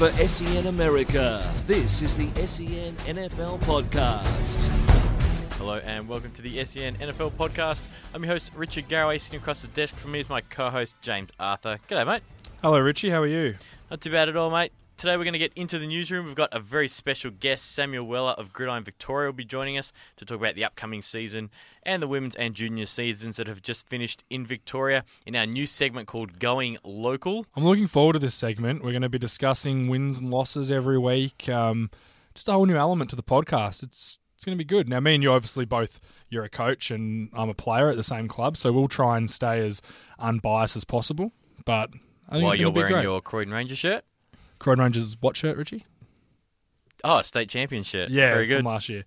For SEN America, this is the SEN NFL Podcast. Hello and welcome to the SEN NFL Podcast. I'm your host, Richard Garraway. Sitting across the desk from me is my co-host, James Arthur. G'day, mate. Hello, Richie. How are you? Not too bad at all, mate. Today we're going to get into the newsroom. We've got a very special guest, Samuel Weller of Gridiron Victoria will be joining us to talk about the upcoming season and the women's and junior seasons that have just finished in Victoria in our new segment called Going Local. I'm looking forward to this segment. We're going to be discussing wins and losses every week. Just a whole new element to the podcast. It's going to be good. Now, me and you, obviously, both, you're a coach and I'm a player at the same club, so we'll try and stay as unbiased as possible. But I think While you're wearing your Croydon Rangers shirt? Croydon Rangers, what shirt, Richie? Oh, state champion shirt. Yeah, very good. From last year.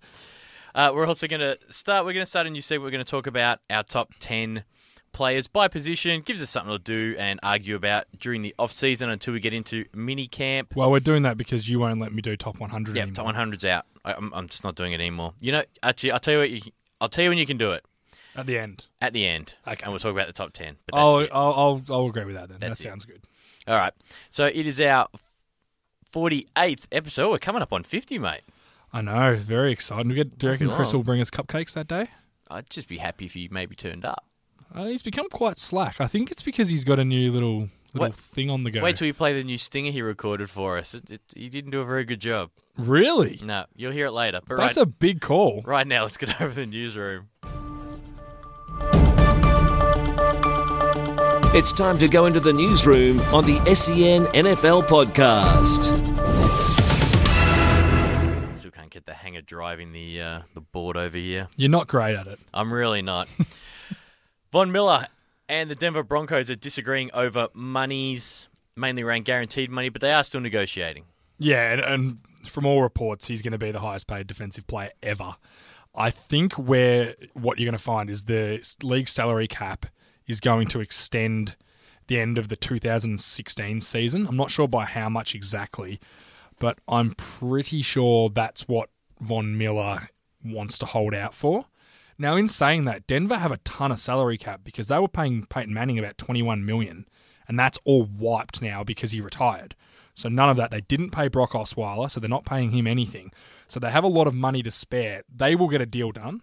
We're also going to start. We're going to start a new segment. We're going to talk about our top 10 players by position. Gives us something to do and argue about during the off season until we get into mini camp. Well, we're doing that because you won't let me do top 100. Yeah, top 100's out. I'm just not doing it anymore. You know, actually, I'll tell you when you can do it. At the end. At the end. Okay. And we'll talk about the top 10. But I'll agree with that then. That sounds good. All right. So it is our 48th episode. We're coming up on 50, mate. I know. Very exciting. Do you reckon Chris will bring us cupcakes that day? I'd just be happy if he maybe turned up. He's become quite slack. I think it's because he's got a new little thing on the go. Wait till you play the new stinger he recorded for us. He didn't do a very good job. Really? No, you'll hear it later. But that's a big call. Right now, let's get over the newsroom. It's time to go into the newsroom on the SEN NFL Podcast. Still can't get the hang of driving the board over here. You're not great at it. I'm really not. Von Miller and the Denver Broncos are disagreeing over monies, mainly around guaranteed money, but they are still negotiating. Yeah, and from all reports, he's going to be the highest paid defensive player ever. I think what you're going to find is the league salary cap is going to extend the end of the 2016 season. I'm not sure by how much exactly, but I'm pretty sure that's what Von Miller wants to hold out for. Now, in saying that, Denver have a ton of salary cap because they were paying Peyton Manning about $21 million, and that's all wiped now because he retired. So none of that. They didn't pay Brock Osweiler, so they're not paying him anything. So they have a lot of money to spare. They will get a deal done.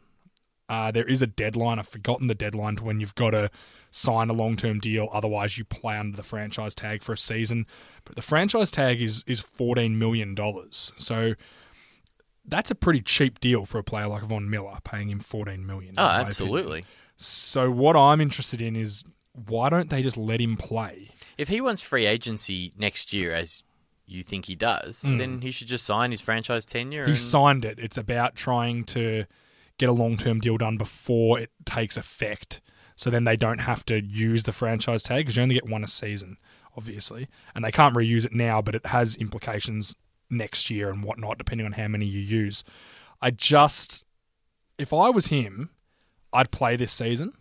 There is a deadline. I've forgotten the deadline to when you've got to sign a long-term deal. Otherwise, you play under the franchise tag for a season. But the franchise tag is $14 million. So that's a pretty cheap deal for a player like Von Miller, paying him $14 million. Oh, absolutely. So what I'm interested in is why don't they just let him play? If he wants free agency next year, as you think he does, then he should just sign his franchise tenure. He signed it. It's about trying to get a long-term deal done before it takes effect, so then they don't have to use the franchise tag because you only get one a season, obviously, and they can't reuse it now, but it has implications next year and whatnot, depending on how many you use. If I was him, I'd play this season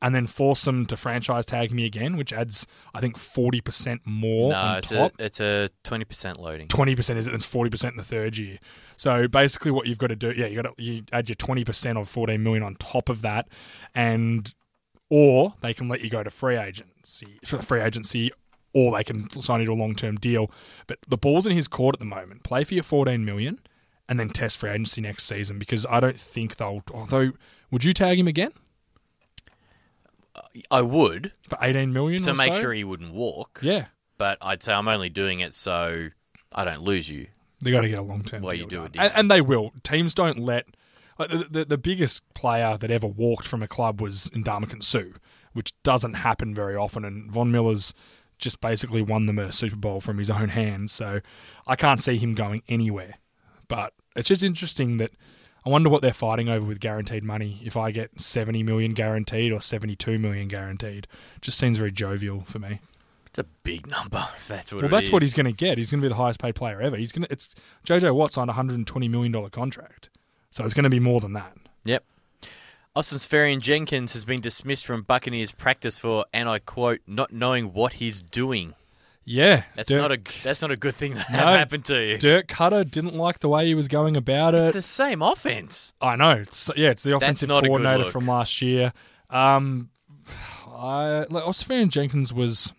and then force them to franchise tag me again, which adds, I think, 40% more on top. No, it's a 20% loading. 20% is it, and it's 40% in the third year. So basically what you've got to do, you add your 20% of $14 million on top of that, or they can let you go to free agency, or they can sign you to a long-term deal. But the ball's in his court at the moment. Play for your $14 million and then test free agency next season, because I don't think although, would you tag him again? I would. For $18 million or so? To make sure he wouldn't walk. Yeah. But I'd say I'm only doing it so I don't lose you. They got to get a long-term deal. Well, you do it. And they will. Teams don't let... Like the biggest player that ever walked from a club was Ndamukong Suh, which doesn't happen very often, and Von Miller's just basically won them a Super Bowl from his own hand, so I can't see him going anywhere. But it's just interesting that... I wonder what they're fighting over with guaranteed money. If I get $70 million guaranteed or $72 million guaranteed, it just seems very jovial for me. It's a big number. That's what he's going to get. He's going to be the highest paid player ever. It's JJ Watt signed a $120 million contract, so it's going to be more than that. Yep. Austin Seferian-Jenkins has been dismissed from Buccaneers practice for, and I quote, not knowing what he's doing. Yeah. That's not a good thing to have happen to you. Dirk Cutter didn't like the way he was going about it. It's the same offense. I know. It's the offensive coordinator from last year. Seferian-Jenkins was...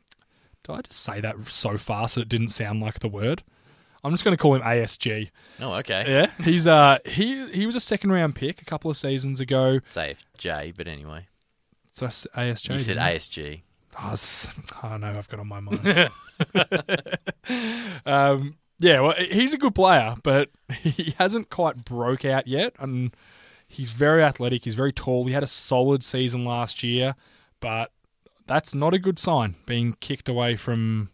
Did I just say that so fast that it didn't sound like the word? I'm just going to call him ASG. Oh, okay. Yeah, he's he was a second round pick a couple of seasons ago. It's AFJ, but anyway. So ASG. You said ASG. I don't know. I've got on my mind. Yeah, well, he's a good player, but he hasn't quite broke out yet. And he's very athletic. He's very tall. He had a solid season last year, but that's not a good sign. Being kicked away from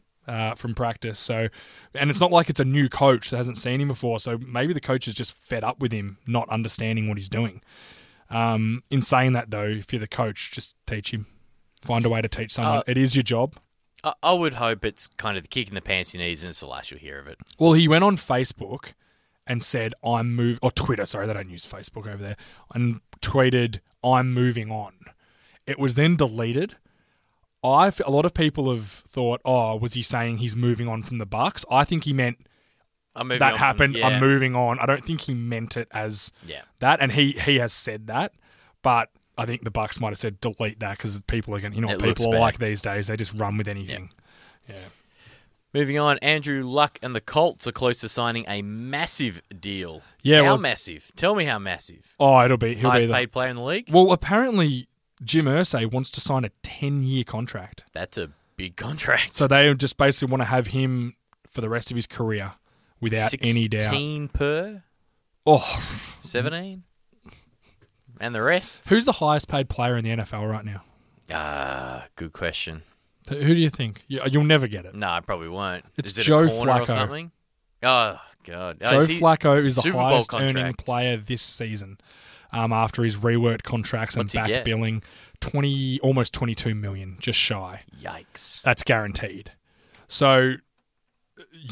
practice. So, and it's not like it's a new coach that hasn't seen him before. So maybe the coach is just fed up with him, not understanding what he's doing. In saying that, though, if you're the coach, just teach him. Find a way to teach someone. It is your job. I would hope it's kind of the kick in the pants he needs, and it's the last you'll hear of it. Well, he went on Facebook and said, "I'm moving," or Twitter. Sorry, they don't use Facebook over there. And tweeted, "I'm moving on." It was then deleted. A lot of people have thought, "Oh, was he saying he's moving on from the Bucks?" I think he meant that happened. Yeah. I'm moving on. I don't think he meant it as that, and he has said that, but. I think the Bucks might have said delete that because people are going. You know what people are like these days; they just run with anything. Yep. Yeah. Moving on, Andrew Luck and the Colts are close to signing a massive deal. Yeah, massive? Tell me how massive. Oh, it'll be highest paid player in the league. Well, apparently Jim Irsay wants to sign a 10-year contract. That's a big contract. So they just basically want to have him for the rest of his career without any doubt. 16 per. Oh. 17. And the rest. Who's the highest paid player in the NFL right now? Good question. Who do you think? You'll never get it. No, I probably won't. It's Joe Flacco. Or something? Oh, God. Joe Flacco is the highest earning player this season after his reworked contracts and back billing. Almost $22 million, just shy. Yikes. That's guaranteed. So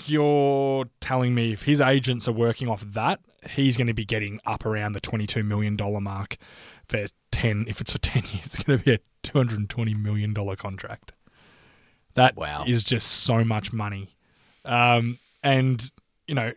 you're telling me if his agents are working off that, he's going to be getting up around the $22 million mark for 10. If it's for 10 years, it's going to be a $220 million contract. That is just so much money. And, you know,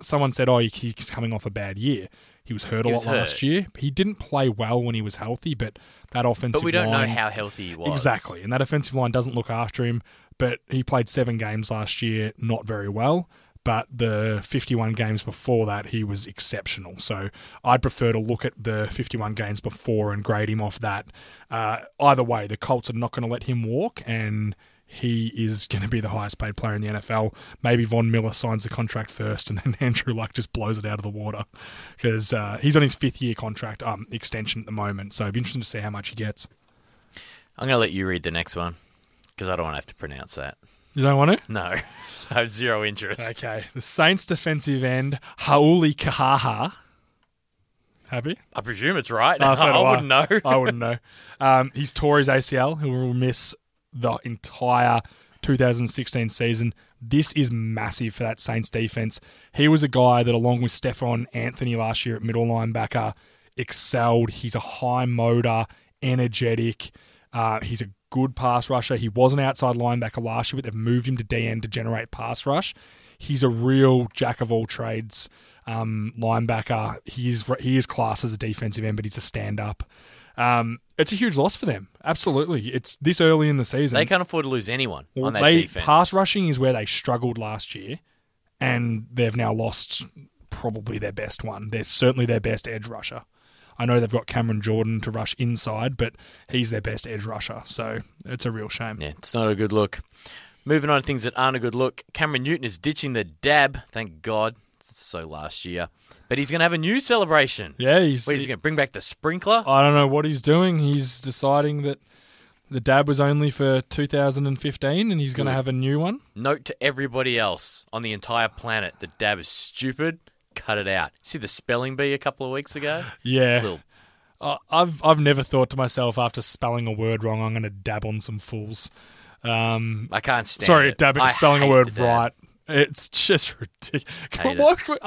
someone said, oh, he's coming off a bad year. He was hurt a lot last year. He didn't play well when he was healthy, but that offensive line... But we don't know how healthy he was. Exactly. And that offensive line doesn't look after him, but he played 7 games last year, not very well. But the 51 games before that, he was exceptional. So I'd prefer to look at the 51 games before and grade him off that. Either way, the Colts are not going to let him walk, and he is going to be the highest paid player in the NFL. Maybe Von Miller signs the contract first, and then Andrew Luck just blows it out of the water because he's on his 5th-year contract extension at the moment. So it'd be interesting to see how much he gets. I'm going to let you read the next one because I don't want to have to pronounce that. You don't want to? No. I have zero interest. Okay. The Saints defensive end, Hauli Kahaha. Happy? I presume it's right. I wouldn't know. I wouldn't know. He's tore his ACL. He will miss the entire 2016 season. This is massive for that Saints defense. He was a guy that, along with Stephon Anthony last year at middle linebacker, excelled. He's a high motor, energetic. He's a good pass rusher. He was an outside linebacker last year, but they've moved him to DN to generate pass rush. He's a real jack-of-all-trades linebacker. He is classed as a defensive end, but he's a stand-up. It's a huge loss for them. Absolutely. It's this early in the season. They can't afford to lose anyone on that defense. Pass rushing is where they struggled last year, and they've now lost probably their best one. They're certainly their best edge rusher. I know they've got Cameron Jordan to rush inside, but he's their best edge rusher, so it's a real shame. Yeah, it's not a good look. Moving on to things that aren't a good look, Cameron Newton is ditching the dab. Thank God. It's so last year. But he's going to have a new celebration. Yeah. He's going to bring back the sprinkler? I don't know what he's doing. He's deciding that the dab was only for 2015, and he's going to have a new one. Note to everybody else on the entire planet, the dab is stupid. Cut it out. See the spelling bee a couple of weeks ago? Yeah. I've never thought to myself, after spelling a word wrong, I'm going to dab on some fools. I can't stand it. Spelling a word right. It's just ridiculous. I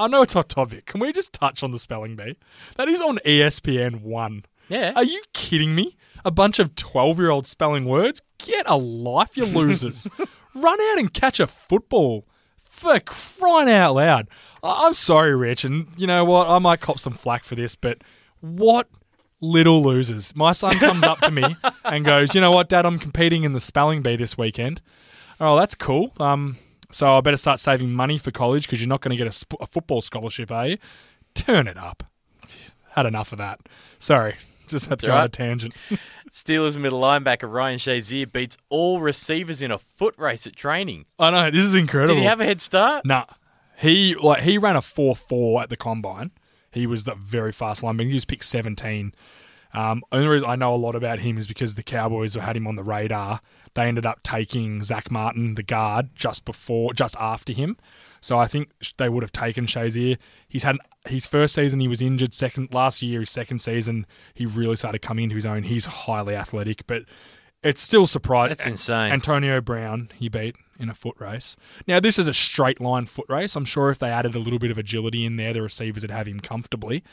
know it's off topic. Can we just touch on the spelling bee? That is on ESPN 1. Yeah. Are you kidding me? A bunch of 12-year-olds spelling words? Get a life, you losers. Run out and catch a football. For crying out loud. I'm sorry, Rich, and you know what? I might cop some flack for this, but what little losers. My son comes up to me and goes, you know what, Dad, I'm competing in the spelling bee this weekend. Oh, that's cool. So I better start saving money for college because you're not going to get a football scholarship, are you? Turn it up. Had enough of that. Sorry. Just had to go on a tangent. Steelers middle linebacker Ryan Shazier beats all receivers in a foot race at training. I know. This is incredible. Did he have a head start? Nah. He ran a 4.4 at the combine. He was the very fast lineman. He was picked 17. Only reason I know a lot about him is because the Cowboys had him on the radar. They ended up taking Zach Martin, the guard, just after him. So I think they would have taken Shazier. He's had his first season, he was injured. Last year, his second season, he really started coming into his own. He's highly athletic, but it's still surprising. That's insane. Antonio Brown, he beat in a foot race. Now, this is a straight line foot race. I'm sure if they added a little bit of agility in there, the receivers would have him comfortably.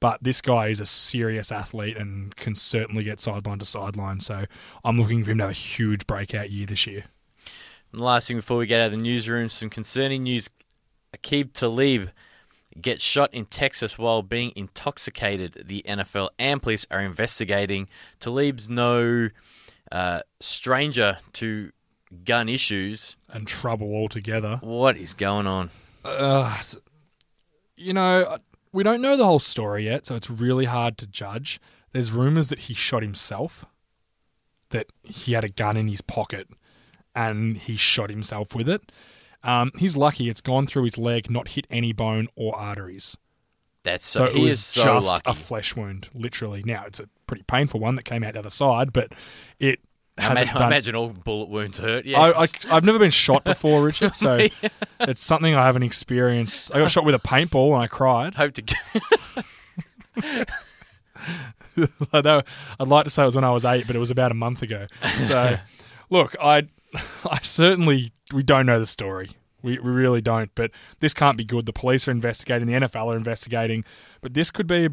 But this guy is a serious athlete and can certainly get sideline to sideline. So I'm looking for him to have a huge breakout year this year. And the last thing before we get out of the newsroom, some concerning news. Aqib Talib gets shot in Texas while being intoxicated. The NFL and police are investigating. Talib's no stranger to gun issues. And trouble altogether. What is going on? We don't know the whole story yet, so it's really hard to judge. There's rumours that he shot himself, that he had a gun in his pocket, and he shot himself with it. He's lucky it's gone through his leg, not hit any bone or arteries. He is so lucky. A flesh wound, literally. Now, it's a pretty painful one that came out the other side, but it hasn't done... I imagine all bullet wounds hurt, yes. I've never been shot before, Richard, so it's something I haven't experienced. I got shot with a paintball and I cried. I'd like to say it was when I was 8, but it was about a month ago. So, look, I certainly... We don't know the story. We really don't, but this can't be good. The police are investigating. The NFL are investigating. But this could be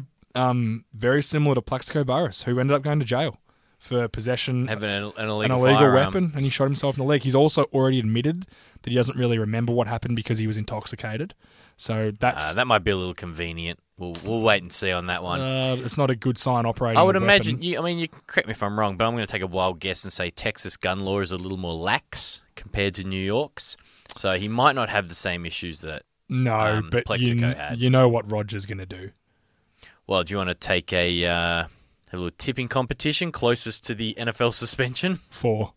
very similar to Plaxico Burress, who ended up going to jail for possession of an illegal weapon, and he shot himself in the leg. He's also already admitted that he doesn't really remember what happened because he was intoxicated. So that's... that might be a little convenient. We'll wait and see on that one. It's not a good sign operating. I would imagine... You can correct me if I'm wrong, but I'm going to take a wild guess and say Texas gun law is a little more lax compared to New York's, so he might not have the same issues that but Plaxico had. You know what Roger's going to do. Well, do you want to take a little tipping competition closest to the NFL suspension? 4.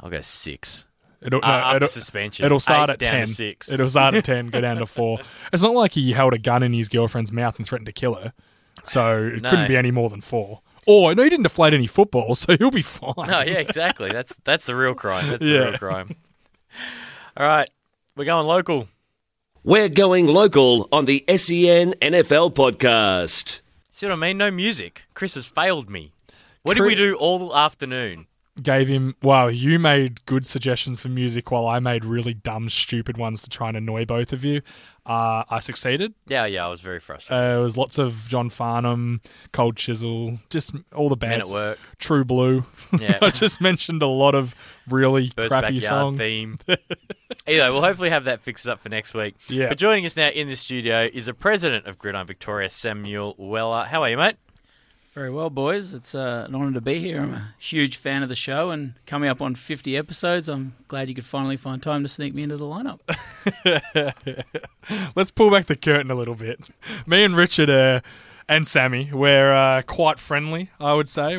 I'll go 6. After suspension. It'll start 8, at 10. To 6. It'll start at 10, go down to 4. It's not like he held a gun in his girlfriend's mouth and threatened to kill her, so it couldn't be any more than 4. Oh, no, he didn't deflate any football, so he'll be fine. No, yeah, exactly. That's the real crime. All right, we're going local. We're going local on the SEN NFL podcast. See what I mean? No music. Chris has failed me. What did we do all afternoon? Gave him... Wow, you made good suggestions for music while I made really dumb, stupid ones to try and annoy both of you. I succeeded. Yeah, I was very frustrated. It was lots of John Farnham, Cold Chisel, just all the bands. Men at Work. True Blue. Yeah. I just mentioned a lot of really Bird's crappy songs. Theme. Anyway, we'll hopefully have that fixed up for next week. Yeah. But joining us now in the studio is the president of Gridiron Victoria, Samuel Weller. How are you, mate? Very well, boys. It's an honour to be here. I'm a huge fan of the show, and coming up on 50 episodes, I'm glad you could finally find time to sneak me into the lineup. Let's pull back the curtain a little bit. Me and Richard and Sammy, we're quite friendly, I would say.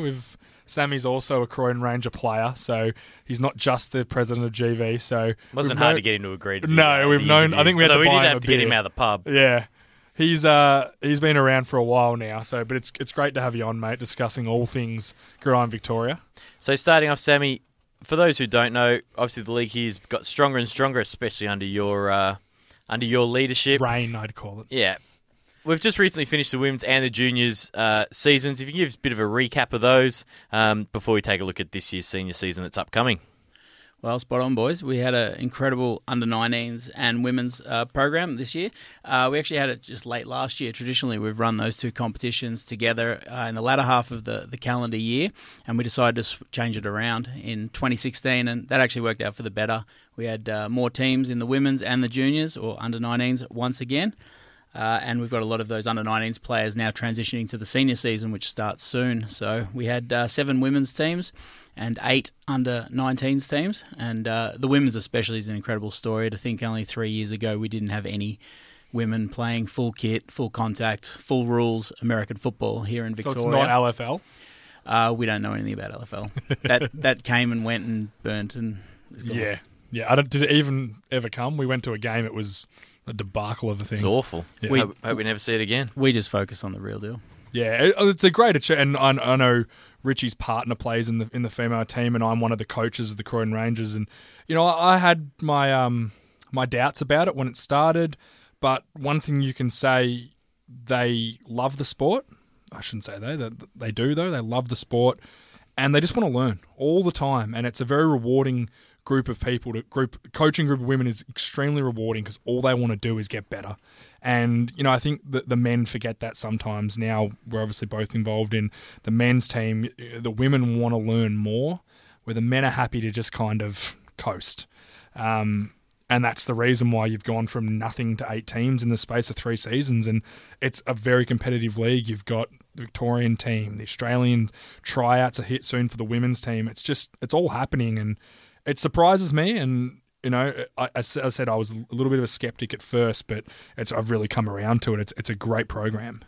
Sammy's also a Croydon Ranger player, so he's not just the president of GV. So wasn't hard to get him to agree. I think we had to get him out of the pub. Yeah. He's been around for a while now, but it's great to have you on, mate, discussing all things Gridiron Victoria. So starting off, Sammy, for those who don't know, obviously the league here's got stronger and stronger, especially under your leadership. Reign, I'd call it. Yeah. We've just recently finished the women's and the juniors seasons. If you can give us a bit of a recap of those before we take a look at this year's senior season that's upcoming. Well, spot on, boys. We had an incredible under-19s and women's program this year. We actually had it just late last year. Traditionally, we've run those two competitions together in the latter half of the calendar year, and we decided to change it around in 2016, and that actually worked out for the better. We had more teams in the women's and the juniors, or under-19s, once again. And we've got a lot of those under-19s players now transitioning to the senior season, which starts soon. So we had 7 women's teams and 8 under-19s teams. And the women's especially is an incredible story. To think only 3 years ago we didn't have any women playing full kit, full contact, full rules American football here in Victoria. So it's not LFL? We don't know anything about LFL. That came and went and burnt and is gone. Yeah. Did it even ever come? We went to a game. It was a debacle of a thing. It's awful. Yeah. We hope we never see it again. We just focus on the real deal. Yeah, it's a great achievement. And I know Richie's partner plays in the female team, and I'm one of the coaches of the Croydon Rangers. And you know, I had my my doubts about it when it started, but one thing you can say, they love the sport. I shouldn't say they do though. They love the sport, and they just want to learn all the time. And it's a very rewarding coaching group of women is extremely rewarding because all they want to do is get better. And you know, I think that the men forget that sometimes. Now we're obviously both involved in the men's team. The women want to learn more, where the men are happy to just kind of coast. And that's the reason why you've gone from nothing to 8 teams in the space of 3 seasons. And it's a very competitive league. You've got the Victorian team, the Australian tryouts are hit soon for the women's team. It's just, it's all happening, and it surprises me. And, you know, I said I was a little bit of a skeptic at first, but I've really come around to it. It's a great program.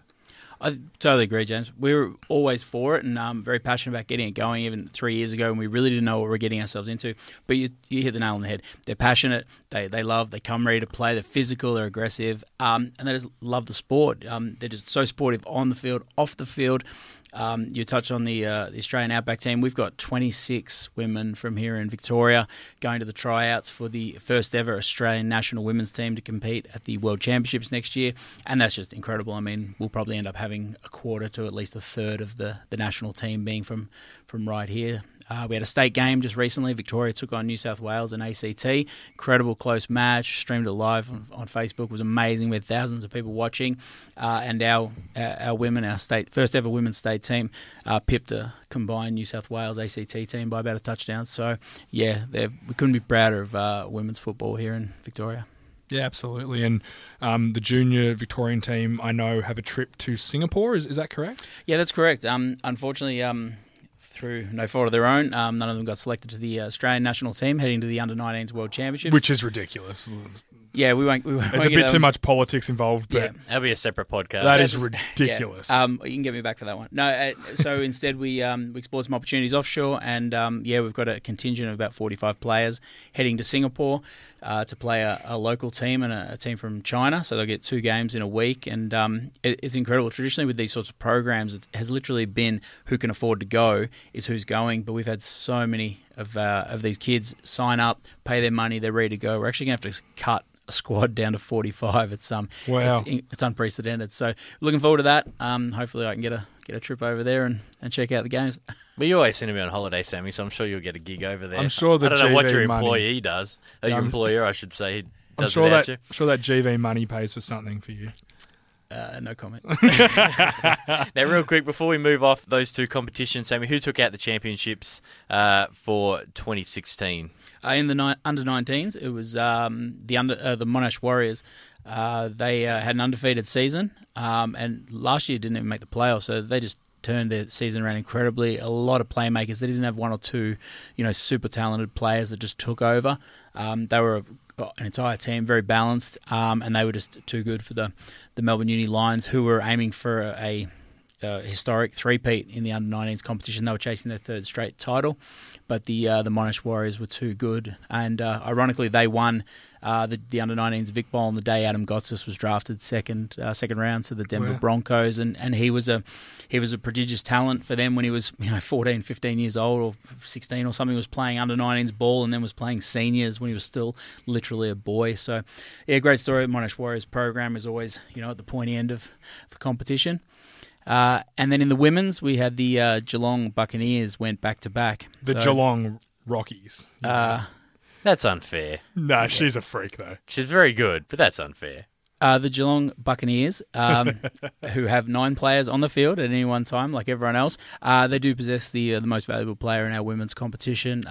I totally agree, James. We were always for it, and very passionate about getting it going even 3 years ago, and we really didn't know what we were getting ourselves into. But you hit the nail on the head. They're passionate. They love. They come ready to play. They're physical. They're aggressive. And they just love the sport. They're just so sportive on the field, off the field. You touched on the Australian Outback team. We've got 26 women from here in Victoria going to the tryouts for the first ever Australian national women's team to compete at the World Championships next year. And that's just incredible. I mean, we'll probably end up having a quarter to at least a third of the national team being from right here. We had a state game just recently. Victoria took on New South Wales and ACT. Incredible close match. Streamed it live on Facebook. It was amazing. We had thousands of people watching. And our women, our state first ever women's state team, pipped a combined New South Wales ACT team by about a touchdown. So, yeah, we couldn't be prouder of women's football here in Victoria. Yeah, absolutely. And the junior Victorian team, I know, have a trip to Singapore. Is that correct? Yeah, that's correct. Unfortunately... through no fault of their own, none of them got selected to the Australian national team heading to the Under-19s World Championships. Which is ridiculous. Yeah, we won't there's a bit too much politics involved, but... Yeah, that'll be a separate podcast. That is ridiculous. Yeah. You can get me back for that one. No, so instead we explored some opportunities offshore, and we've got a contingent of about 45 players heading to Singapore to play a local team and a team from China, so they'll get 2 games in a week, and it's incredible. Traditionally with these sorts of programs, it has literally been who can afford to go is who's going, but we've had so many of these kids sign up, pay their money, they're ready to go. We're actually going to have to cut a squad down to 45. Wow. It's unprecedented. So looking forward to that. Hopefully I can get a trip over there and check out the games. Well, you always send me on holiday, Sammy, so I'm sure you'll get a gig over there. I'm sure that I don't know what your employee does. Your employer, I should say, does. I'm sure that GV money pays for something for you. No comment. Now, real quick, before we move off those 2 competitions, Sammy, who took out the championships for 2016? In the under-19s, it was the Monash Warriors. They had an undefeated season, and last year didn't even make the playoffs, so they just turned their season around incredibly. A lot of playmakers. They didn't have 1 or 2, super talented players that just took over. They were an entire team, very balanced, and they were just too good for the Melbourne Uni Lions, who were aiming for a historic three-peat in the under-19s competition. They were chasing their 3rd straight title, but the Monash Warriors were too good. And ironically, they won the under-19s Vic Bowl on the day Adam Gotsis was drafted second round to the Denver Broncos. And he was a prodigious talent for them when he was 14, 15 years old or 16 or something, was playing under-19s ball and then was playing seniors when he was still literally a boy. So, yeah, great story. The Monash Warriors program is always, at the pointy end of the competition. And then in the women's, we had the Geelong Buccaneers went back-to-back. Geelong Rockies. That's unfair. No, she's a freak, though. She's very good, but that's unfair. The Geelong Buccaneers, who have 9 players on the field at any one time, like everyone else, they do possess the most valuable player in our women's competition.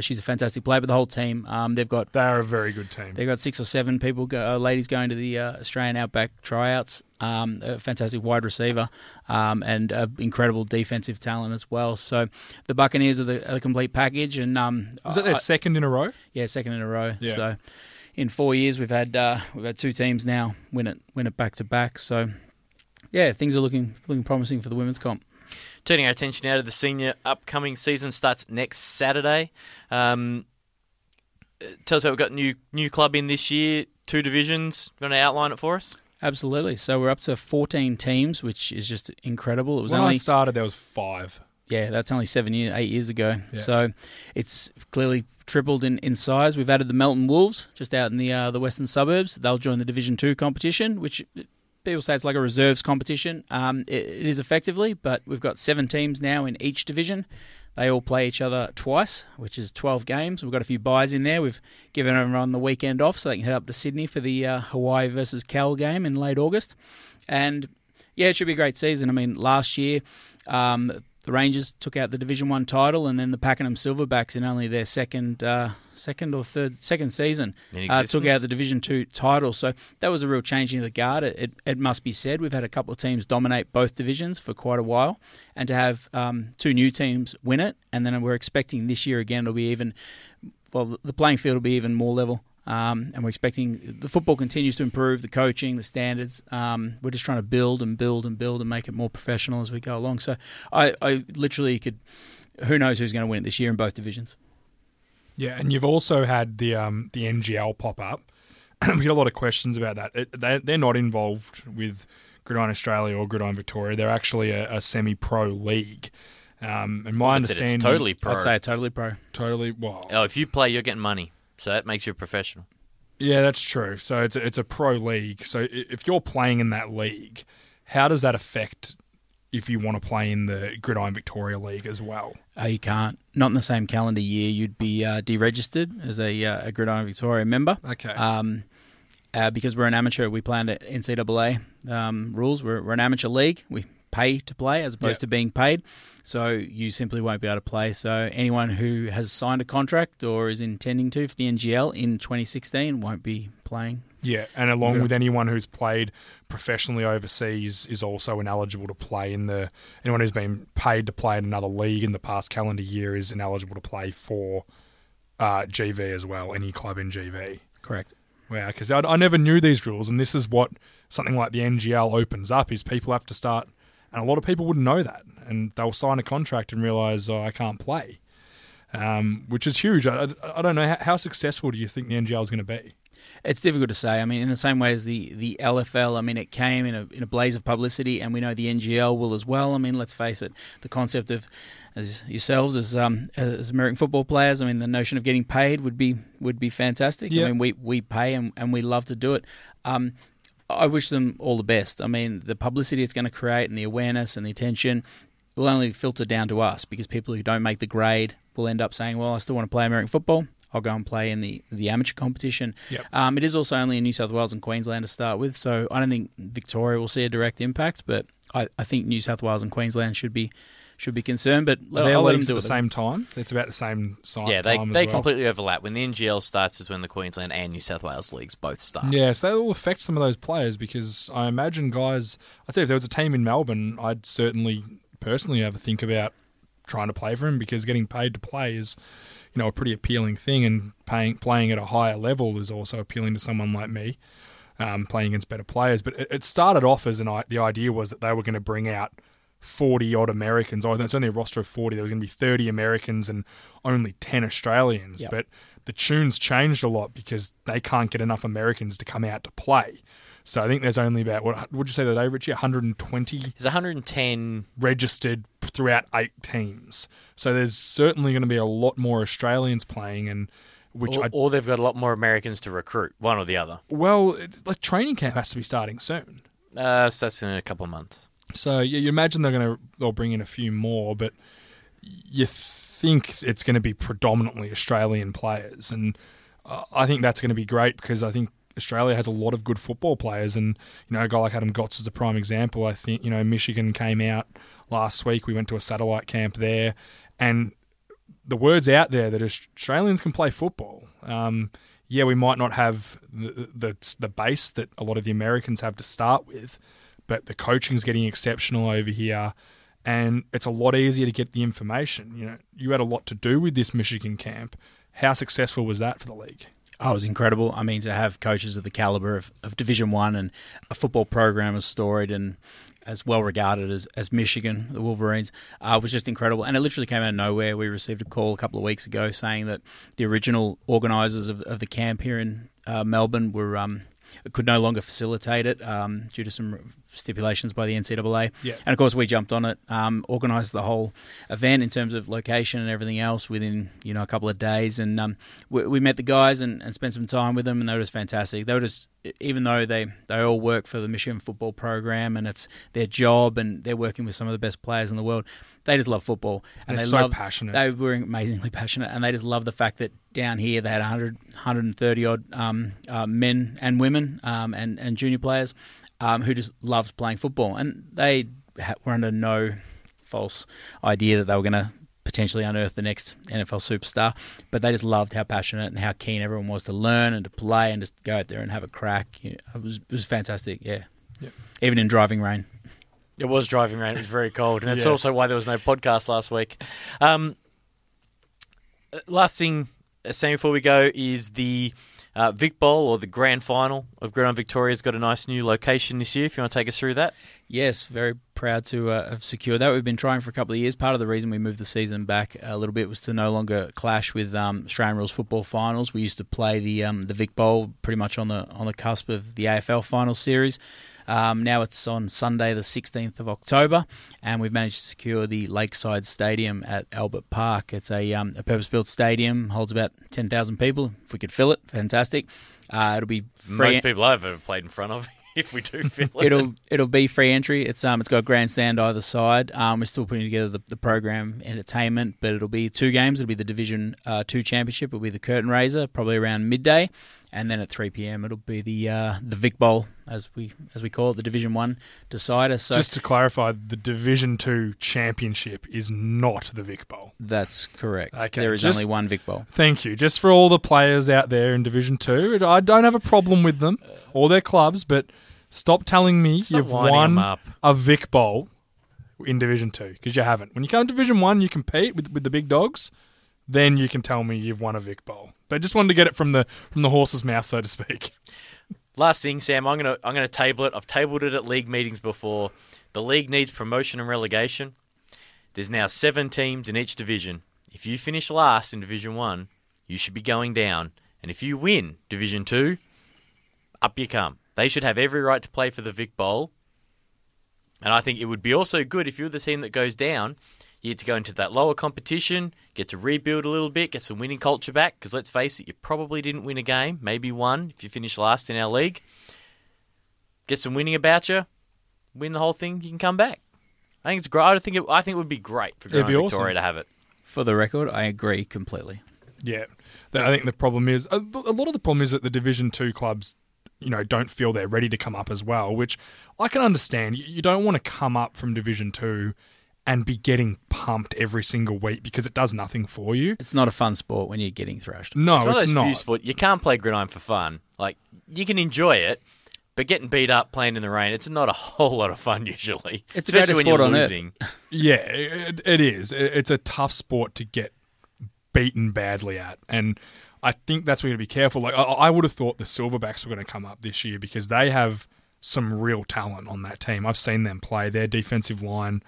She's a fantastic player, but the whole team, they are a very good team. They've got 6 or 7 people, ladies going to the Australian Outback tryouts. A fantastic wide receiver and incredible defensive talent as well. So the Buccaneers are the complete package. And was that their second in a row? Yeah, second in a row. Yeah. So. In 4 years, we've had 2 teams now win it back to back. So, yeah, things are looking promising for the women's comp. Turning our attention now to the senior upcoming season starts next Saturday. Tell us how we've got new club in this year. 2 divisions. You want to outline it for us? Absolutely. So we're up to 14 teams, which is just incredible. It was I started, there was 5. Yeah, that's only 8 years ago. Yeah. So it's clearly tripled in size. We've added the Melton Wolves just out in the western suburbs. They'll join the Division 2 competition, which people say it's like a reserves competition. It is effectively, but we've got 7 teams now in each division. They all play each other twice, which is 12 games. We've got a few buys in there. We've given everyone the weekend off so they can head up to Sydney for the Hawaii versus Cal game in late August. And, yeah, it should be a great season. I mean, last year... the Rangers took out the Division 1 title, and then the Pakenham Silverbacks, in only their second season, took out the Division 2 title. So that was a real change in the guard. It must be said. We've had a couple of teams dominate both divisions for quite a while, and to have 2 new teams win it, and then we're expecting this year again it'll be even. Well, the playing field will be even more level. And we're expecting the football continues to improve, the coaching, the standards. We're just trying to build and build and build and make it more professional as we go along. So I literally could, who knows who's going to win it this year in both divisions. Yeah, and you've also had the NGL pop up. We get a lot of questions about that. They're not involved with Gridiron Australia or Gridiron Victoria. They're actually a semi-pro league. And my understanding, it's totally pro. I'd say totally pro. Totally. Well, if you play, you're getting money. So that makes you a professional. Yeah, that's true. So it's a pro league. So if you're playing in that league, how does that affect if you want to play in the Gridiron Victoria League as well? You can't. Not in the same calendar year. You'd be deregistered as a Gridiron Victoria member. Okay. Because we're an amateur, we play under NCAA rules. We're an amateur league. We pay to play as opposed to being paid. So you simply won't be able to play. So anyone who has signed a contract or is intending to for the NGL in 2016 won't be playing. Yeah, and along with anyone who's played professionally overseas is also ineligible to play in the... Anyone who's been paid to play in another league in the past calendar year is ineligible to play for GV as well, any club in GV. Correct. Wow, because I never knew these rules, and this is what something like the NGL opens up, is people have to start... And a lot of people wouldn't know that, and they'll sign a contract and realise, I can't play, which is huge. I don't know. How successful do you think the NGL is going to be? It's difficult to say. I mean, in the same way as the LFL, I mean, it came in a blaze of publicity, and we know the NGL will as well. I mean, let's face it, the concept of as yourselves as American football players, I mean, the notion of getting paid would be fantastic. Yeah. I mean, we pay and we love to do it. I wish them all the best. I mean, the publicity it's going to create and the awareness and the attention will only filter down to us, because people who don't make the grade will end up saying, well, I still want to play American football. I'll go and play in the amateur competition. Yep. It is also only in New South Wales and Queensland to start with, so I don't think Victoria will see a direct impact, but I think New South Wales and Queensland should be concerned. But they're all at the same time. It's about the same size. Yeah, they completely overlap. When the NGL starts is when the Queensland and New South Wales leagues both start. Yeah, so that will affect some of those players, because I imagine guys... I'd say if there was a team in Melbourne, I'd certainly personally have a think about trying to play for him, because getting paid to play is, you know, a pretty appealing thing, and playing at a higher level is also appealing to someone like me, playing against better players. But it started off as the idea was that they were going to bring out 40-odd Americans. Oh, it's only a roster of 40. There was going to be 30 Americans and only 10 Australians. Yep. But the tune's changed a lot because they can't get enough Americans to come out to play. So I think there's only about, what would you say today, Richie? 120? There's 110 registered throughout 8 teams. So there's certainly going to be a lot more Australians playing, and which or they've got a lot more Americans to recruit, one or the other. Well, training camp has to be starting soon. So that's in a couple of months. So yeah, you imagine they'll bring in a few more, but you think it's going to be predominantly Australian players, and I think that's going to be great, because I think Australia has a lot of good football players, and you know, a guy like Adam Gotsis is a prime example. I think, you know, Michigan came out last week. We went to a satellite camp there, and the word's out there that Australians can play football. Yeah, we might not have the base that a lot of the Americans have to start with, but the coaching's getting exceptional over here, and it's a lot easier to get the information. You know, you had a lot to do with this Michigan camp. How successful was that for the league? Oh, it was incredible. I mean, to have coaches of the caliber of Division I and a football program as storied and as well regarded as Michigan, the Wolverines, was just incredible. And it literally came out of nowhere. We received a call a couple of weeks ago saying that the original organisers of the camp here in Melbourne were could no longer facilitate it due to some stipulations by the NCAA. Yeah. And, of course, we jumped on it, organised the whole event in terms of location and everything else within, you know, a couple of days. And we met the guys and spent some time with them, and they were just fantastic. They were just, even though they all work for the Michigan football program and it's their job and they're working with some of the best players in the world, they just love football. And they're so passionate. They were amazingly passionate, and they just love the fact that down here they had 130-odd men and women and junior players who just loved playing football. And they were under no false idea that they were going to potentially unearth the next NFL superstar, but they just loved how passionate and how keen everyone was to learn and to play and just go out there and have a crack. You know, it was fantastic, yeah. Yep. Even in driving rain. It was driving rain. It was very cold. And that's also why there was no podcast last week. Last thing, Sam, before we go, is the Vic Bowl, or the grand final of Gridiron Victoria, has got a nice new location this year. If you want to take us through that. Yes, very proud to have secured that. We've been trying for a couple of years. Part of the reason we moved the season back a little bit was to no longer clash with Australian Rules football finals. We used to play the Vic Bowl pretty much on the cusp of the AFL final series. Now it's on Sunday the 16th of October, and we've managed to secure the Lakeside Stadium at Albert Park. It's a purpose-built stadium, holds about 10,000 people. If we could fill it, fantastic. It'll be free. Most people I've ever played in front of. If we do fill it, it'll be free entry. It's got a grandstand either side. We're still putting together the program entertainment, but it'll be two games. It'll be the Division Two Championship. It'll be the curtain raiser, probably around midday, and then at 3 PM it'll be the Vic Bowl, as we call it, the Division I decider. So just to clarify, the Division II Championship is not the Vic Bowl. That's correct. Okay, there is only one Vic Bowl. Thank you. Just for all the players out there in Division II, I don't have a problem with them or their clubs, but stop telling me you've won a Vic Bowl in Division II, because you haven't. When you come to Division I, you compete with the big dogs. Then you can tell me you've won a Vic Bowl. But I just wanted to get it from the horse's mouth, so to speak. Last thing, Sam, I'm gonna table it. I've tabled it at league meetings before. The league needs promotion and relegation. There's now 7 teams in each division. If you finish last in Division 1, you should be going down. And if you win Division 2, up you come. They should have every right to play for the Vic Bowl. And I think it would be also good if you're the team that goes down. You get to go into that lower competition, get to rebuild a little bit, get some winning culture back, because let's face it, you probably didn't win a game, maybe one, if you finish last in our league. Get some winning about you, win the whole thing, you can come back. I think it's great. I think it would be great for Gridiron Victoria to have it. For the record, I agree completely. Yeah. I think the problem is, a lot of the problem is that the Division 2 clubs, you know, don't feel they're ready to come up as well, which I can understand. You don't want to come up from Division 2 and be getting pumped every single week, because it does nothing for you. It's not a fun sport when you're getting thrashed. No, it's not. Few sport. You can't play gridiron for fun. Like, you can enjoy it, but getting beat up, playing in the rain, it's not a whole lot of fun usually. It's especially a great sport when you're losing. Yeah, it is. It's a tough sport to get beaten badly at, and I think that's where you're going to be careful. Like, I would have thought the Silverbacks were going to come up this year, because they have some real talent on that team. I've seen them play. Their defensive line,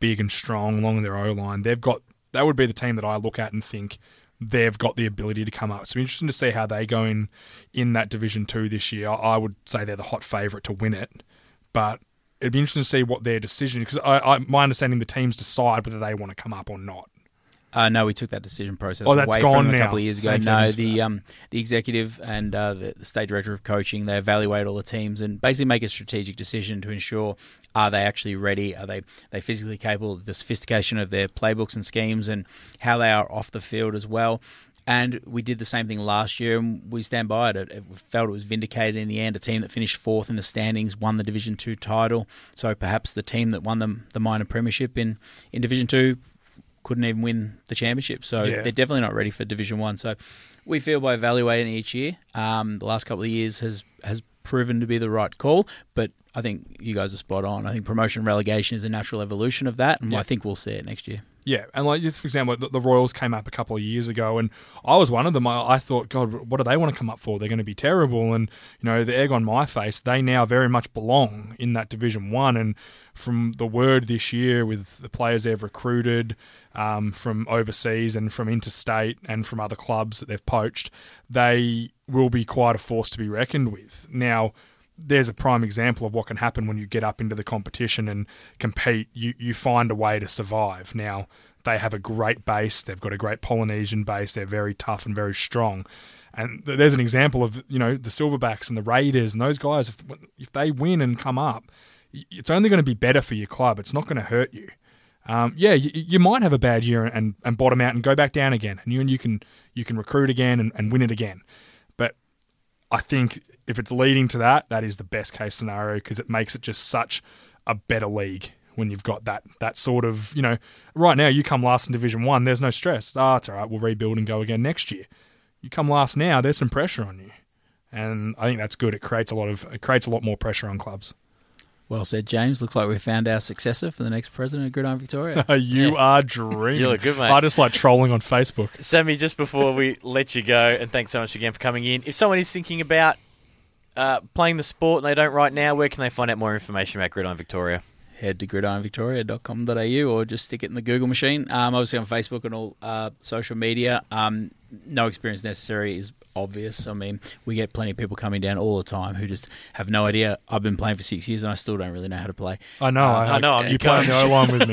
big and strong, along their O-line. That would be the team that I look at and think they've got the ability to come up. So it'll be interesting to see how they go in that Division 2 this year. I would say they're the hot favourite to win it, but it'd be interesting to see what their decision is, because my understanding the teams decide whether they want to come up or not. No, we took that decision process away from them a couple of years ago. Thank no, the executive and the state director of coaching, they evaluate all the teams and basically make a strategic decision to ensure, are they actually ready? Are they physically capable of the sophistication of their playbooks and schemes and how they are off the field as well? And we did the same thing last year, and we stand by it. It felt it was vindicated in the end. A team that finished fourth in the standings won the Division 2 title. So perhaps the team that won the minor premiership in Division 2 couldn't even win the championship. So they're definitely not ready for Division 1. So we feel by evaluating each year, the last couple of years has proven to be the right call. But I think you guys are spot on. I think promotion and relegation is a natural evolution of that, and I think we'll see it next year. Yeah, and like just for example, the Royals came up a couple of years ago, and I was one of them. I thought, God, what do they want to come up for? They're going to be terrible, and you know, the egg on my face. They now very much belong in that Division One, and from the word this year with the players they've recruited from overseas and from interstate and from other clubs that they've poached, they will be quite a force to be reckoned with. Now, there's a prime example of what can happen when you get up into the competition and compete. You find a way to survive. Now, they have a great base. They've got a great Polynesian base. They're very tough and very strong. And there's an example of, you know, the Silverbacks and the Raiders and those guys, if they win and come up, it's only going to be better for your club. It's not going to hurt you. You might have a bad year and bottom out and go back down again. And you can recruit again and win it again. But I think if it's leading to that, that is the best case scenario, because it makes it just such a better league when you've got that sort of, you know, right now you come last in Division 1, there's no stress. It's all right, we'll rebuild and go again next year. You come last now, there's some pressure on you. And I think that's good. It creates a lot more pressure on clubs. Well said, James. Looks like we found our successor for the next president of Gridiron Victoria. You are dreaming. You look good, mate. I just like trolling on Facebook. Sammy, just before we let you go, and thanks so much again for coming in, if someone is thinking about playing the sport and they don't right now, where can they find out more information about Gridiron Victoria? Head to gridironvictoria.com.au or just stick it in the Google machine. Obviously on Facebook and all social media. No experience necessary is obvious. I mean, we get plenty of people coming down all the time who just have no idea. I've been playing for 6 years and I still don't really know how to play. I know. You playing the O-line with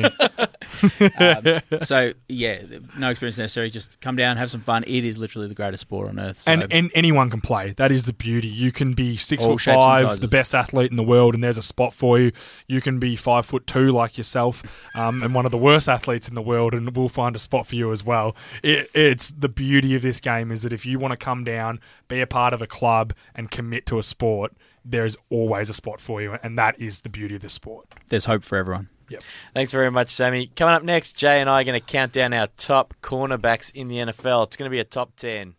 me. No experience necessary. Just come down, have some fun. It is literally the greatest sport on earth. So. And anyone can play. That is the beauty. You can be 6'5", the best athlete in the world, and there's a spot for you. You can be 5'2", like yourself, and one of the worst athletes in the world, and we'll find a spot for you as well. It's the beauty of this game is that if you want to come down, be a part of a club and commit to a sport, there is always a spot for you, and that is the beauty of this sport. There's hope for everyone. Yep. Thanks very much, Sammy. Coming up next, Jay and I are going to count down our top cornerbacks in the NFL. It's going to be a top 10.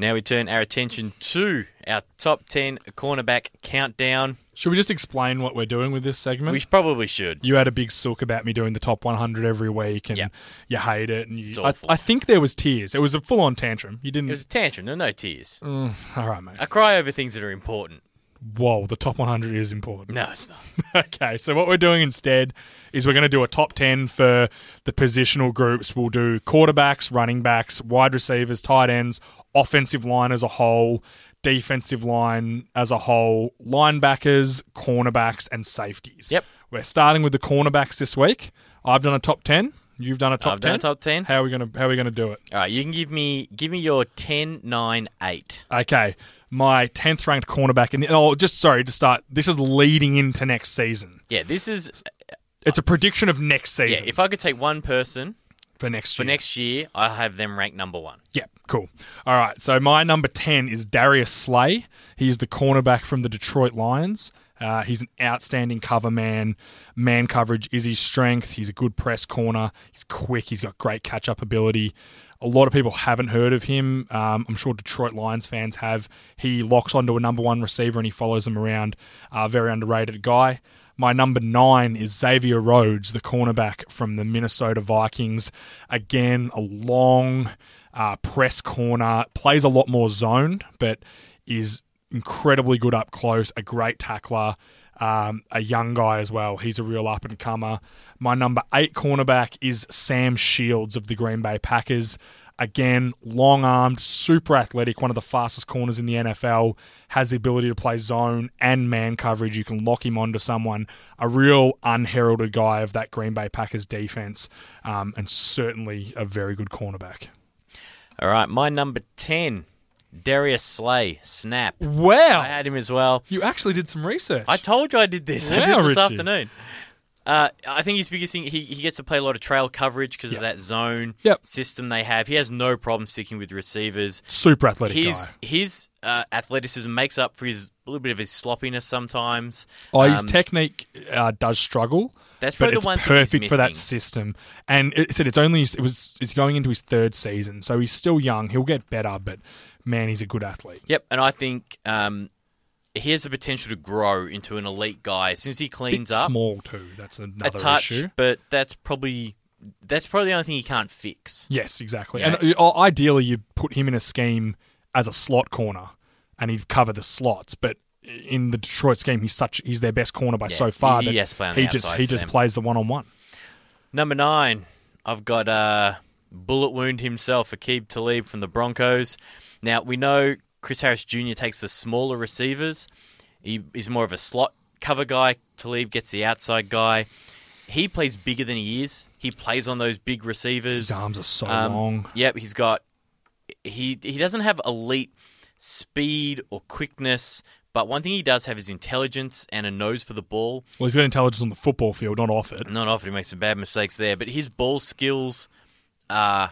Now we turn our attention to our top 10 cornerback countdown. Should we just explain what we're doing with this segment? We probably should. You had a big sook about me doing the top 100 every week, and you hate it. And it's awful. I think there was tears. It was a full-on tantrum. You didn't. It was a tantrum. There were no tears. All right, mate. I cry over things that are important. Whoa, the top 100 is important. No, it's not. Okay, so what we're doing instead is we're going to do a top 10 for the positional groups. We'll do quarterbacks, running backs, wide receivers, tight ends, offensive line as a whole, defensive line as a whole, linebackers, cornerbacks, and safeties. Yep. We're starting with the cornerbacks this week. I've done a top 10. You've done a top 10? I've done a top 10. How are we gonna do it? All right, you can give me your 10, 9, 8. Okay. My 10th ranked cornerback, this is leading into next season. Yeah, it's a prediction of next season. Yeah, if I could take one person for next year, I have them ranked number one. Yeah, cool. All right, so my number 10 is Darius Slay. He's the cornerback from the Detroit Lions. He's an outstanding cover man. Man coverage is his strength. He's a good press corner. He's quick. He's got great catch-up ability. A lot of people haven't heard of him. I'm sure Detroit Lions fans have. He locks onto a number one receiver and he follows them around. Very underrated guy. My number 9 is Xavier Rhodes, the cornerback from the Minnesota Vikings. Again, a long press corner. Plays a lot more zone, but is incredibly good up close. A great tackler. A young guy as well. He's a real up-and-comer. My number 8 cornerback is Sam Shields of the Green Bay Packers. Again, long-armed, super athletic, one of the fastest corners in the NFL, has the ability to play zone and man coverage. You can lock him onto someone. A real unheralded guy of that Green Bay Packers defense, and certainly a very good cornerback. All right, my number 10, Darius Slay, snap. Wow. I had him as well. You actually did some research. I told you I did this. Wow, I did this afternoon. I think his biggest thing, he gets to play a lot of trail coverage because of that zone system they have. He has no problem sticking with receivers. Super athletic guy. His athleticism makes up for a little bit of his sloppiness sometimes. His technique does struggle. That's probably the one thing he's missing. But it's perfect for that system. And it's going into his third season, so he's still young. He'll get better, but man, he's a good athlete. Yep, and I think... he has the potential to grow into an elite guy as soon as he cleans up. Small too. That's another issue. But that's probably the only thing he can't fix. Yes, exactly. Yeah. And ideally, you put him in a scheme as a slot corner, and he'd cover the slots. But in the Detroit scheme, he's their best corner by so far. He just plays the one-on-one. Number 9, I've got bullet wound himself, Aqib Talib from the Broncos. Now we know. Chris Harris Jr. takes the smaller receivers. He's more of a slot cover guy. Talib gets the outside guy. He plays bigger than he is. He plays on those big receivers. His arms are so long. Yep, he's got... He doesn't have elite speed or quickness, but one thing he does have is intelligence and a nose for the ball. Well, he's got intelligence on the football field, not off it. Not off it. He makes some bad mistakes there, but his ball skills are...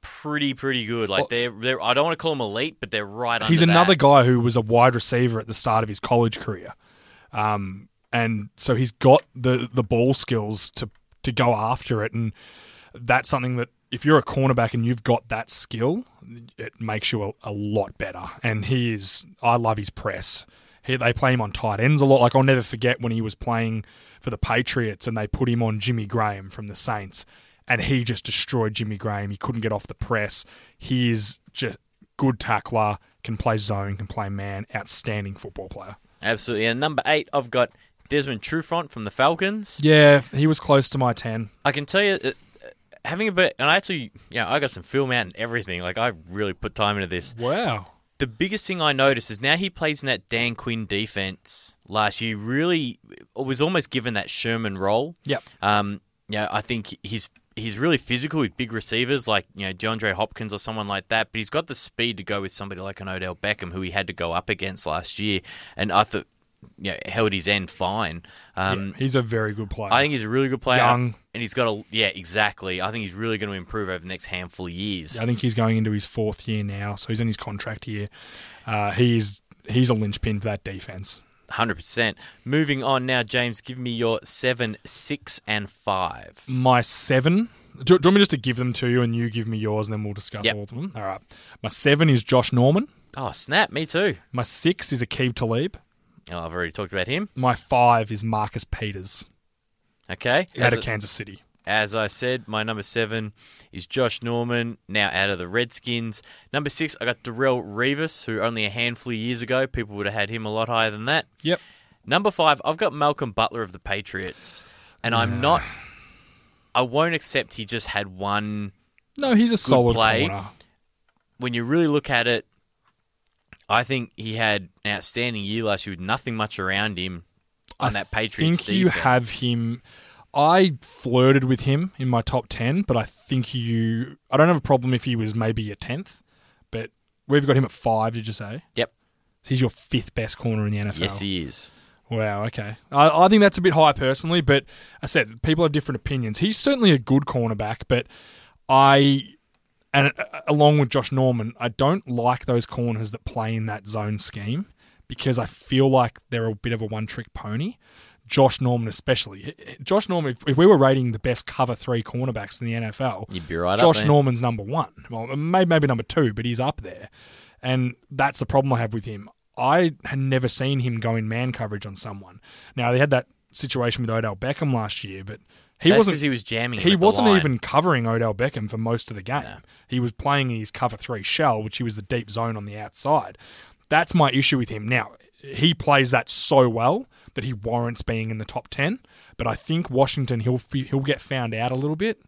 pretty good. Like they're I don't want to call him elite, but they're right under. He's another guy who was a wide receiver at the start of his college career, and so he's got the ball skills to go after it, and that's something that if you're a cornerback and you've got that skill, it makes you a lot better. And I love his press. They play him on tight ends a lot. Like I'll never forget when he was playing for the Patriots and they put him on Jimmy Graham from the Saints. And he just destroyed Jimmy Graham. He couldn't get off the press. He is just good tackler, can play zone, can play man, outstanding football player. Absolutely. And number 8, I've got Desmond Trufant from the Falcons. Yeah, he was close to my 10. I can tell you, having a bit, and I actually, I got some film out and everything. Like, I really put time into this. Wow. The biggest thing I noticed is now he plays in that Dan Quinn defense last year. Really was almost given that Sherman role. Yep. I think He's really physical with big receivers like DeAndre Hopkins or someone like that, but he's got the speed to go with somebody like an Odell Beckham who he had to go up against last year, and I thought held his end fine. He's a very good player. I think he's a really good player. Young. And he's got exactly. I think he's really going to improve over the next handful of years. Yeah, I think he's going into his 4th year now, so he's in his contract year. He's a linchpin for that defense. 100%. Moving on now, James, give me your 7, 6, and 5. My 7? Do you want me just to give them to you and you give me yours and then we'll discuss all of them? All right. My 7 is Josh Norman. Oh, snap. Me too. My 6 is Aqib Talib. Oh, I've already talked about him. My 5 is Marcus Peters. Okay. Out of Kansas City. As I said, my number 7 is Josh Norman, now out of the Redskins. Number 6, I got Darrelle Revis, who only a handful of years ago, people would have had him a lot higher than that. Yep. Number 5, I've got Malcolm Butler of the Patriots. And I won't accept he just had one. No, he's a solid player. When you really look at it, I think he had an outstanding year last year with nothing much around him on that Patriots defense. I think you have him... I flirted with him in my top 10, but I think I don't have a problem if he was maybe a 10th, but we've got him at 5, did you say? Yep. So he's your 5th best corner in the NFL. Yes, he is. Wow, okay. I think that's a bit high personally, but I said people have different opinions. He's certainly a good cornerback, but along with Josh Norman, I don't like those corners that play in that zone scheme because I feel like they're a bit of a one-trick pony. Josh Norman especially. Josh Norman, if we were rating the best cover 3 cornerbacks in the NFL, you'd be right Josh up there. Norman's number 1. Well, maybe number 2, but he's up there. And that's the problem I have with him. I had never seen him go in man coverage on someone. Now, they had that situation with Odell Beckham last year, but he wasn't even covering Odell Beckham for most of the game. No. He was playing in his cover 3 shell, which he was the deep zone on the outside. That's my issue with him. Now, he plays that so well that he warrants being in the top 10, but I think Washington, he'll get found out a little bit.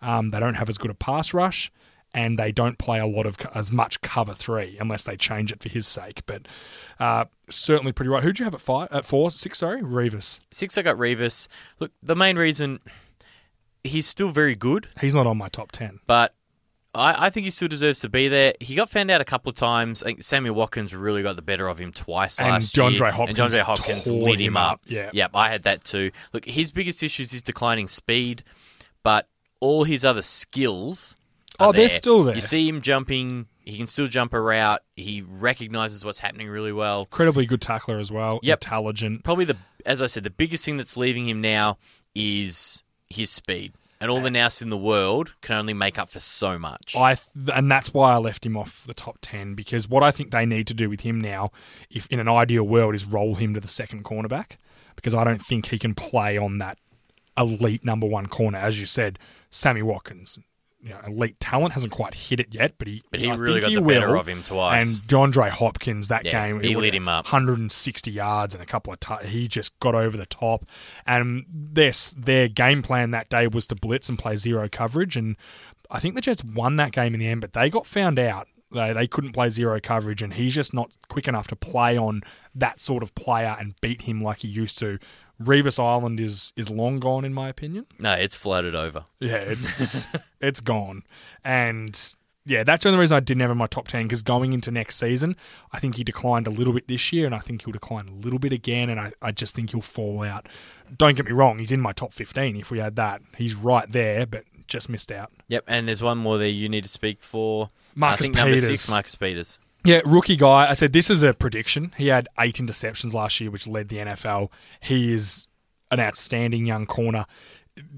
They don't have as good a pass rush, and they don't play a lot of as much cover three unless they change it for his sake. But certainly pretty right. Who do you have at four, six? Sorry, Revis. Six. I got Revis. Look, the main reason he's still very good. He's not on my top 10, but I think he still deserves to be there. He got found out a couple of times. I think Samuel Watkins really got the better of him twice last year. And DeAndre Hopkins lit him up. Yeah. Yep, I had that too. Look, his biggest issue is his declining speed, but all his other skills are there. They're still there. You see him jumping. He can still jump a route. He recognises what's happening really well. Incredibly good tackler as well. Yep. Intelligent. Probably, as I said, the biggest thing that's leaving him now is his speed. And all the nous in the world can only make up for so much. And that's why I left him off the top 10, because what I think they need to do with him now, if in an ideal world, is roll him to the second cornerback, because I don't think he can play on that elite number one corner. As you said, Sammy Watkins, elite talent, hasn't quite hit it yet, but he really got the better of him twice. And DeAndre Hopkins, that game, he lit him up. 160 yards and a couple of he just got over the top. And their game plan that day was to blitz and play zero coverage. And I think the Jets won that game in the end, but they got found out. They couldn't play zero coverage, and he's just not quick enough to play on that sort of player and beat him like he used to. Revis Island is long gone, in my opinion. No, it's floated over. Yeah, it's gone. And, that's the only reason I didn't have him in my top 10, because going into next season, I think he declined a little bit this year, and I think he'll decline a little bit again, and I just think he'll fall out. Don't get me wrong, he's in my top 15 if we had that. He's right there, but just missed out. Yep, and there's one more there you need to speak for. Marcus Peters. Yeah, rookie guy. I said this is a prediction. He had 8 interceptions last year, which led the NFL. He is an outstanding young corner.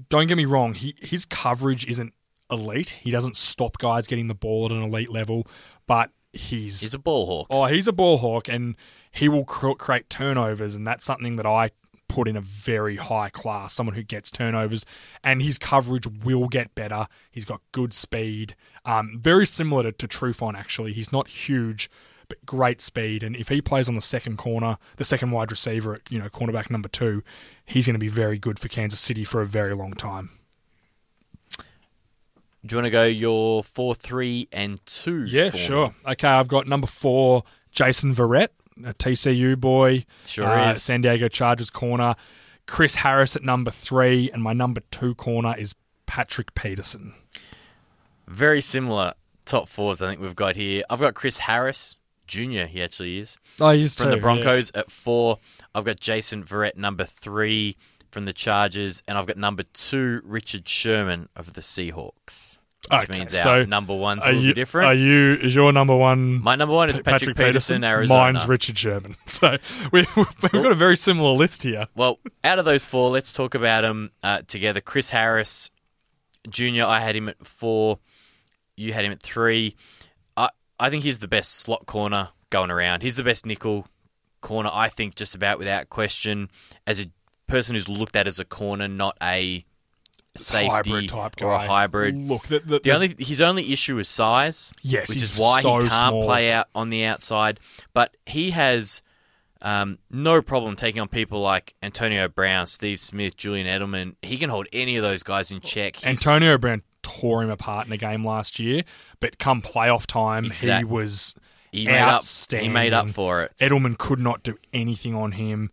Don't get me wrong, his coverage isn't elite. He doesn't stop guys getting the ball at an elite level, but he's a ball hawk. Oh, he's a ball hawk, and he will create turnovers, and that's something that I put in a very high class, someone who gets turnovers, and his coverage will get better. He's got good speed. Very similar to Trufant, actually. He's not huge, but great speed. And if he plays on the second corner, the second wide receiver at, cornerback number 2, he's going to be very good for Kansas City for a very long time. Do you want to go your 4, 3, and 2? Yeah, sure. Okay, I've got number 4, Jason Verrett. A TCU boy, is San Diego Chargers corner. Chris Harris at number 3, and my number 2 corner is Patrick Peterson. Very similar top 4s I think we've got here. I've got Chris Harris Jr. He actually is. Oh, he's from the Broncos at 4. I've got Jason Verrett number 3 from the Chargers, and I've got number 2 Richard Sherman of the Seahawks. Which means our number one's a little different. Is your number one... My number one is Patrick Peterson, Arizona. Mine's Richard Sherman. So we've got a very similar list here. Well, out of those 4, let's talk about them together. Chris Harris Jr., I had him at 4. You had him at 3. I think he's the best slot corner going around. He's the best nickel corner, I think, just about without question, as a person who's looked at as a corner, not a... safety hybrid type guy. Or a hybrid. Look, his only issue is size, yes, which is why he can't play out on the outside. But he has no problem taking on people like Antonio Brown, Steve Smith, Julian Edelman. He can hold any of those guys in check. Antonio Brown tore him apart in a game last year, but come playoff time, exactly. He was... He made up for it. Edelman could not do anything on him.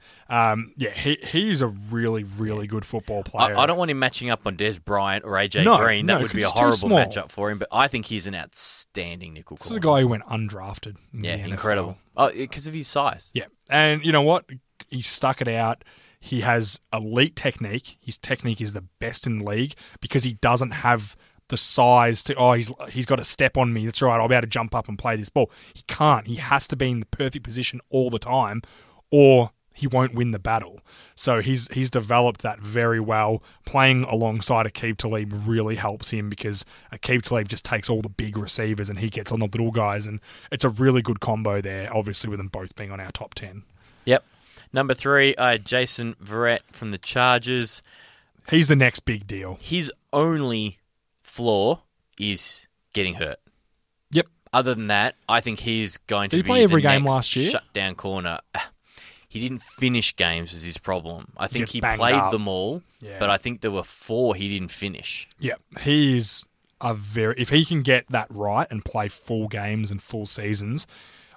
He's a really, really good football player. I don't want him matching up on Des Bryant or AJ Green. That would be a horrible matchup for him. But I think he's an outstanding nickel corner. This is a guy who went undrafted. Yeah, incredible. Oh, because of his size. Yeah, and you know what? He stuck it out. He has elite technique. His technique is the best in the league because he doesn't have the size to, he's got a step on me. That's right, I'll be able to jump up and play this ball. He can't. He has to be in the perfect position all the time or he won't win the battle. So he's developed that very well. Playing alongside Aqib Talib really helps him because Aqib Talib just takes all the big receivers and he gets on the little guys, and it's a really good combo there, obviously, with them both being on our top 10. Yep. Number 3, Jason Verrett from the Chargers. He's the next big deal. His only flaw is getting hurt. Yep. Other than that, I think he's going to be shutdown corner. He didn't finish games was his problem. I think he played them all, but I think there were 4 he didn't finish. Yep. He is a very, if he can get that right and play full games and full seasons,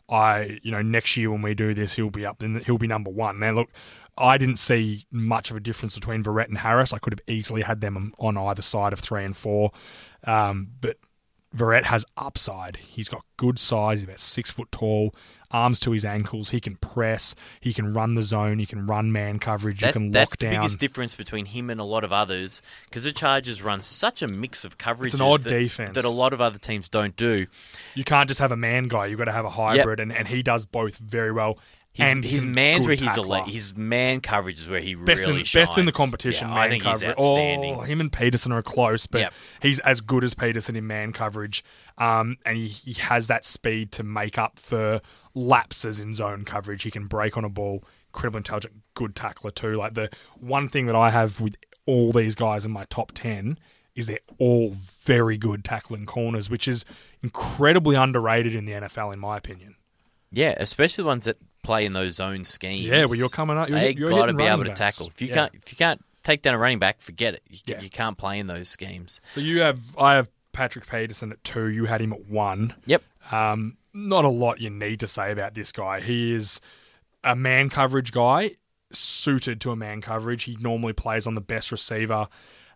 next year when we do this, he'll be up. Then he'll be number one. Now, look, I didn't see much of a difference between Verrett and Harris. I could have easily had them on either side of 3 and 4, but Verrett has upside. He's got good size. He's about 6 foot tall, arms to his ankles. He can press. He can run the zone. He can run man coverage. He can lock down. That's the biggest difference between him and a lot of others, because the Chargers run such a mix of coverages. It's an odd defense that a lot of other teams don't do. You can't just have a man guy. You've got to have a hybrid, and he does both very well. His man's where he's elite. His man coverage is where he really shines. Best in the competition, man coverage. I think he's outstanding. Oh, him and Peterson are close, but he's as good as Peterson in man coverage. And he has that speed to make up for lapses in zone coverage. He can break on a ball. Incredibly intelligent, good tackler too. Like, the one thing that I have with all these guys in my top 10 is they're all very good tackling corners, which is incredibly underrated in the NFL, in my opinion. Yeah, especially the ones that play in those zone schemes. Yeah, well, you're coming up. They've got to be able to tackle. If you can't, take down a running back, forget it. You can't play in those schemes. So I have Patrick Peterson at 2. You had him at 1. Yep. Not a lot you need to say about this guy. He is a man coverage guy, suited to a man coverage. He normally plays on the best receiver.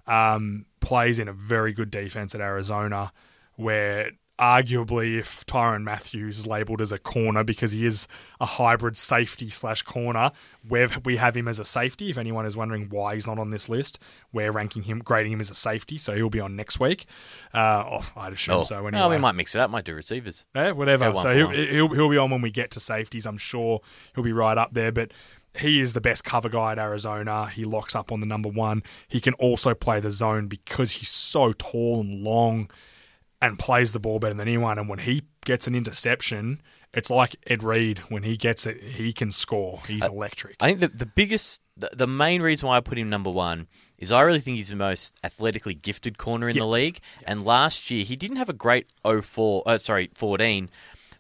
Plays in a very good defense at Arizona, where arguably, if Tyrann Mathieu is labelled as a corner because he is a hybrid safety/corner, we have him as a safety. If anyone is wondering why he's not on this list, we're grading him as a safety, so he'll be on next week. I'd assume so. Anyway. No, we might mix it up. Might do receivers. Yeah, whatever. So he'll be on when we get to safeties. I'm sure he'll be right up there, but he is the best cover guy at Arizona. He locks up on the number 1. He can also play the zone because he's so tall and long, and plays the ball better than anyone. And when he gets an interception, it's like Ed Reed. When he gets it, he can score. He's electric. I think the main reason why I put him number 1 is I really think he's the most athletically gifted corner in the league. And last year, he didn't have a great 14,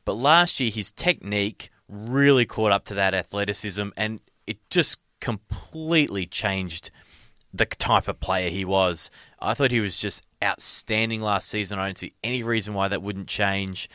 but last year his technique really caught up to that athleticism, and it just completely changed the type of player he was. I thought he was just outstanding last season. I don't see any reason why that wouldn't change.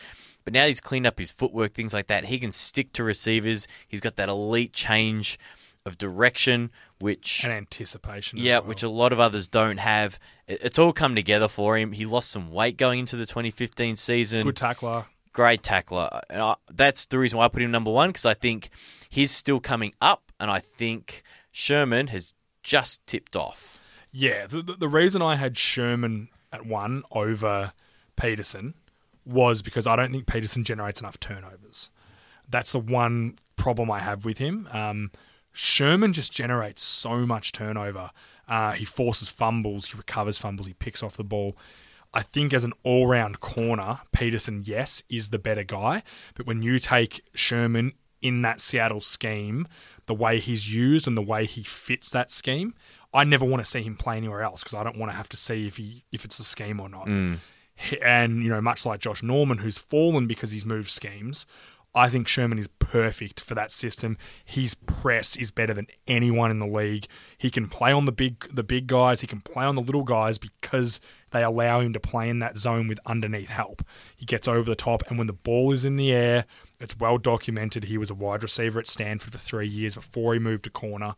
But now he's cleaned up his footwork, things like that. He can stick to receivers. He's got that elite change of direction, which... and anticipation as well, which a lot of others don't have. It's all come together for him. He lost some weight going into the 2015 season. Good tackler. Great tackler. And that's the reason why I put him number 1, because I think he's still coming up, and I think Sherman has just tipped off. Yeah, the reason I had Sherman at 1 over Peterson was because I don't think Peterson generates enough turnovers. That's the one problem I have with him. Sherman just generates so much turnover. He forces fumbles, he recovers fumbles, he picks off the ball. I think as an all-round corner, Peterson, yes, is the better guy. But when you take Sherman in that Seattle scheme, the way he's used and the way he fits that scheme, I never want to see him play anywhere else because I don't want to have to see if it's a scheme or not. And, much like Josh Norman, who's fallen because he's moved schemes, I think Sherman is perfect for that system. His press is better than anyone in the league. He can play on the big guys. He can play on the little guys because they allow him to play in that zone with underneath help. He gets over the top, and when the ball is in the air, it's well documented. He was a wide receiver at Stanford for 3 years before he moved to corner.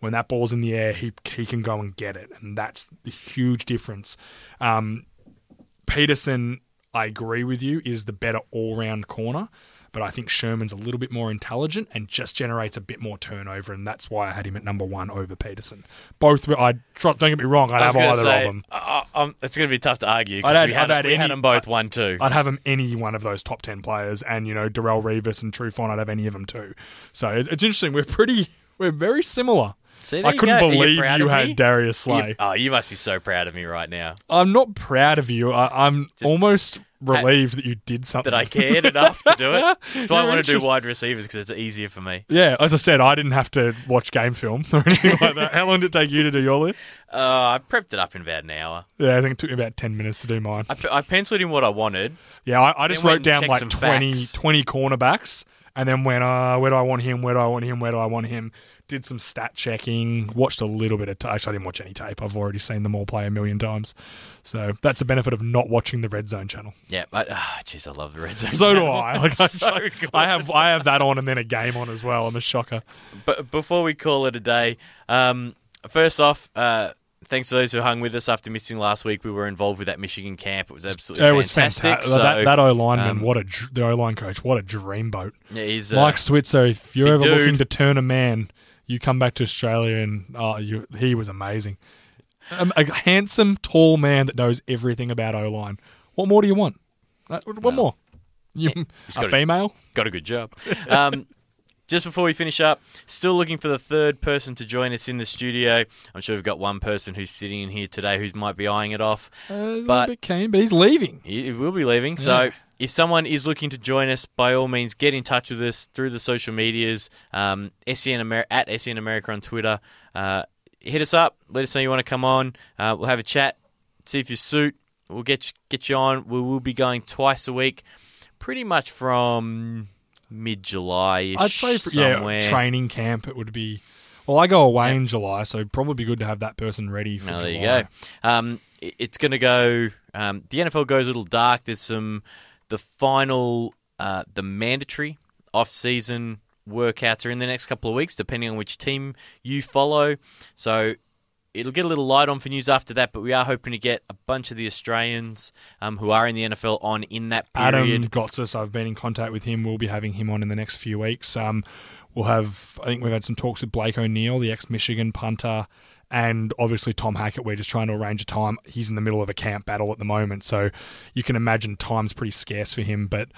When that ball's in the air, he can go and get it, and that's the huge difference. Peterson, I agree with you, is the better all-round corner, but I think Sherman's a little bit more intelligent and just generates a bit more turnover, and that's why I had him at number 1 over Peterson. Don't get me wrong, I'd have either of them. It's going to be tough to argue because we had them both 1-2. I'd have them any one of those top 10 players, and Darrelle Revis and Trufant, I'd have any of them too. So it's interesting. We're very similar. See, I couldn't believe you had Darius Slay. You must be so proud of me right now. I'm not proud of you. I'm just almost relieved that you did something. That I cared enough to do it. That's why I want to do wide receivers, because it's easier for me. Yeah, as I said, I didn't have to watch game film or anything like that. How long did it take you to do your list? I prepped it up in about an hour. Yeah, I think it took me about 10 minutes to do mine. I penciled in what I wanted. Yeah, I just wrote down like 20 cornerbacks and then went, where do I want him? did some stat checking, watched a little bit of tape. Actually, I didn't watch any tape. I've already seen them all play a million times. So that's the benefit of not watching the Red Zone channel. Yeah, but jeez, I love the Red Zone. So channel. Do I. Like, I have that on and then a game on as well. I'm a shocker. But before we call it a day, first off, thanks to those who hung with us after missing last week. We were involved with that Michigan camp. It was absolutely fantastic. So, that O-lineman, the O-line coach, what a dreamboat. Yeah, he's Mike Switzer, if you're ever looking to turn a man, you come back to Australia and he was amazing. A handsome, tall man that knows everything about O-line. What more do you want? What more? A female? Got a good job. Just before we finish up, still looking for the third person to join us in the studio. I'm sure we've got one person who's sitting in here today who might be eyeing it off. But he's leaving. He will be leaving. Yeah. So if someone is looking to join us, by all means, get in touch with us through the social medias, at SEN America on Twitter. Hit us up. Let us know you want to come on. We'll have a chat, see if you suit. We'll get you on. We will be going twice a week, pretty much from mid-July-ish, I'd say, somewhere. Yeah, training camp it would be. Well, I go away in July, so probably be good to have that person ready for July. There you go. It's going to go. The NFL goes a little dark. There's the final, the mandatory off-season workouts are in the next couple of weeks, depending on which team you follow. So it'll get a little light on for news after that, but we are hoping to get a bunch of the Australians who are in the NFL on in that period. Adam Gotsis, I've been in contact with him. We'll be having him on in the next few weeks. I think we've had some talks with Blake O'Neill, the ex-Michigan punter, and obviously Tom Hackett. We're just trying to arrange a time. He's in the middle of a camp battle at the moment, so you can imagine time's pretty scarce for him, but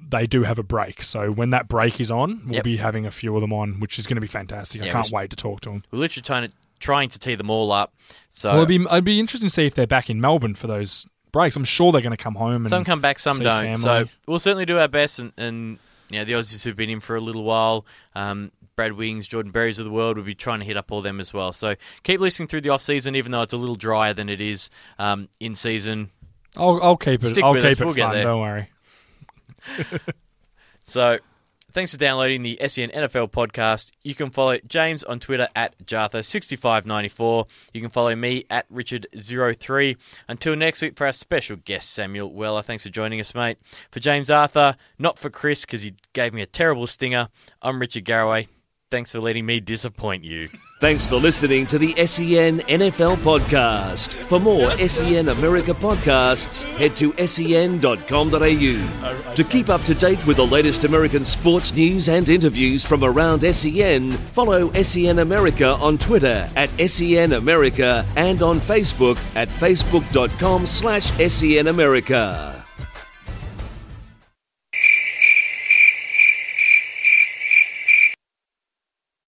they do have a break. So when that break is on, we'll be having a few of them on, which is going to be fantastic. I can't wait to talk to them. We're literally trying to tee them all up. So it'd be interesting to see if they're back in Melbourne for those breaks. I'm sure they're going to come home. And some come back, some don't. Family. So we'll certainly do our best. And the Aussies who've been in for a little while, Brad Wings, Jordan Berries of the world, we'll be trying to hit up all them as well. So keep listening through the off-season, even though it's a little drier than it is in season. I'll keep it. We'll fun. Get there. Don't worry. So, thanks for downloading the SEN NFL podcast. You can follow James on Twitter at Jartha6594. You can follow me at Richard03. Until next week for our special guest, Samuel Weller. Thanks for joining us, mate. For James Arthur, not for Chris, because he gave me a terrible stinger, I'm Richard Garraway. Thanks for letting me disappoint you. Thanks for listening to the SEN NFL podcast. For more SEN America podcasts, head to sen.com.au. To keep up to date with the latest American sports news and interviews from around SEN, follow SEN America on Twitter at SEN America and on Facebook at facebook.com/SEN America.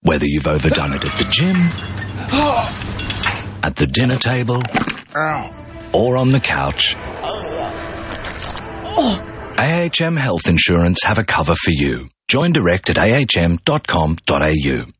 Whether you've overdone it at the gym, at the dinner table, or on the couch, AHM Health Insurance have a cover for you. Join direct at ahm.com.au.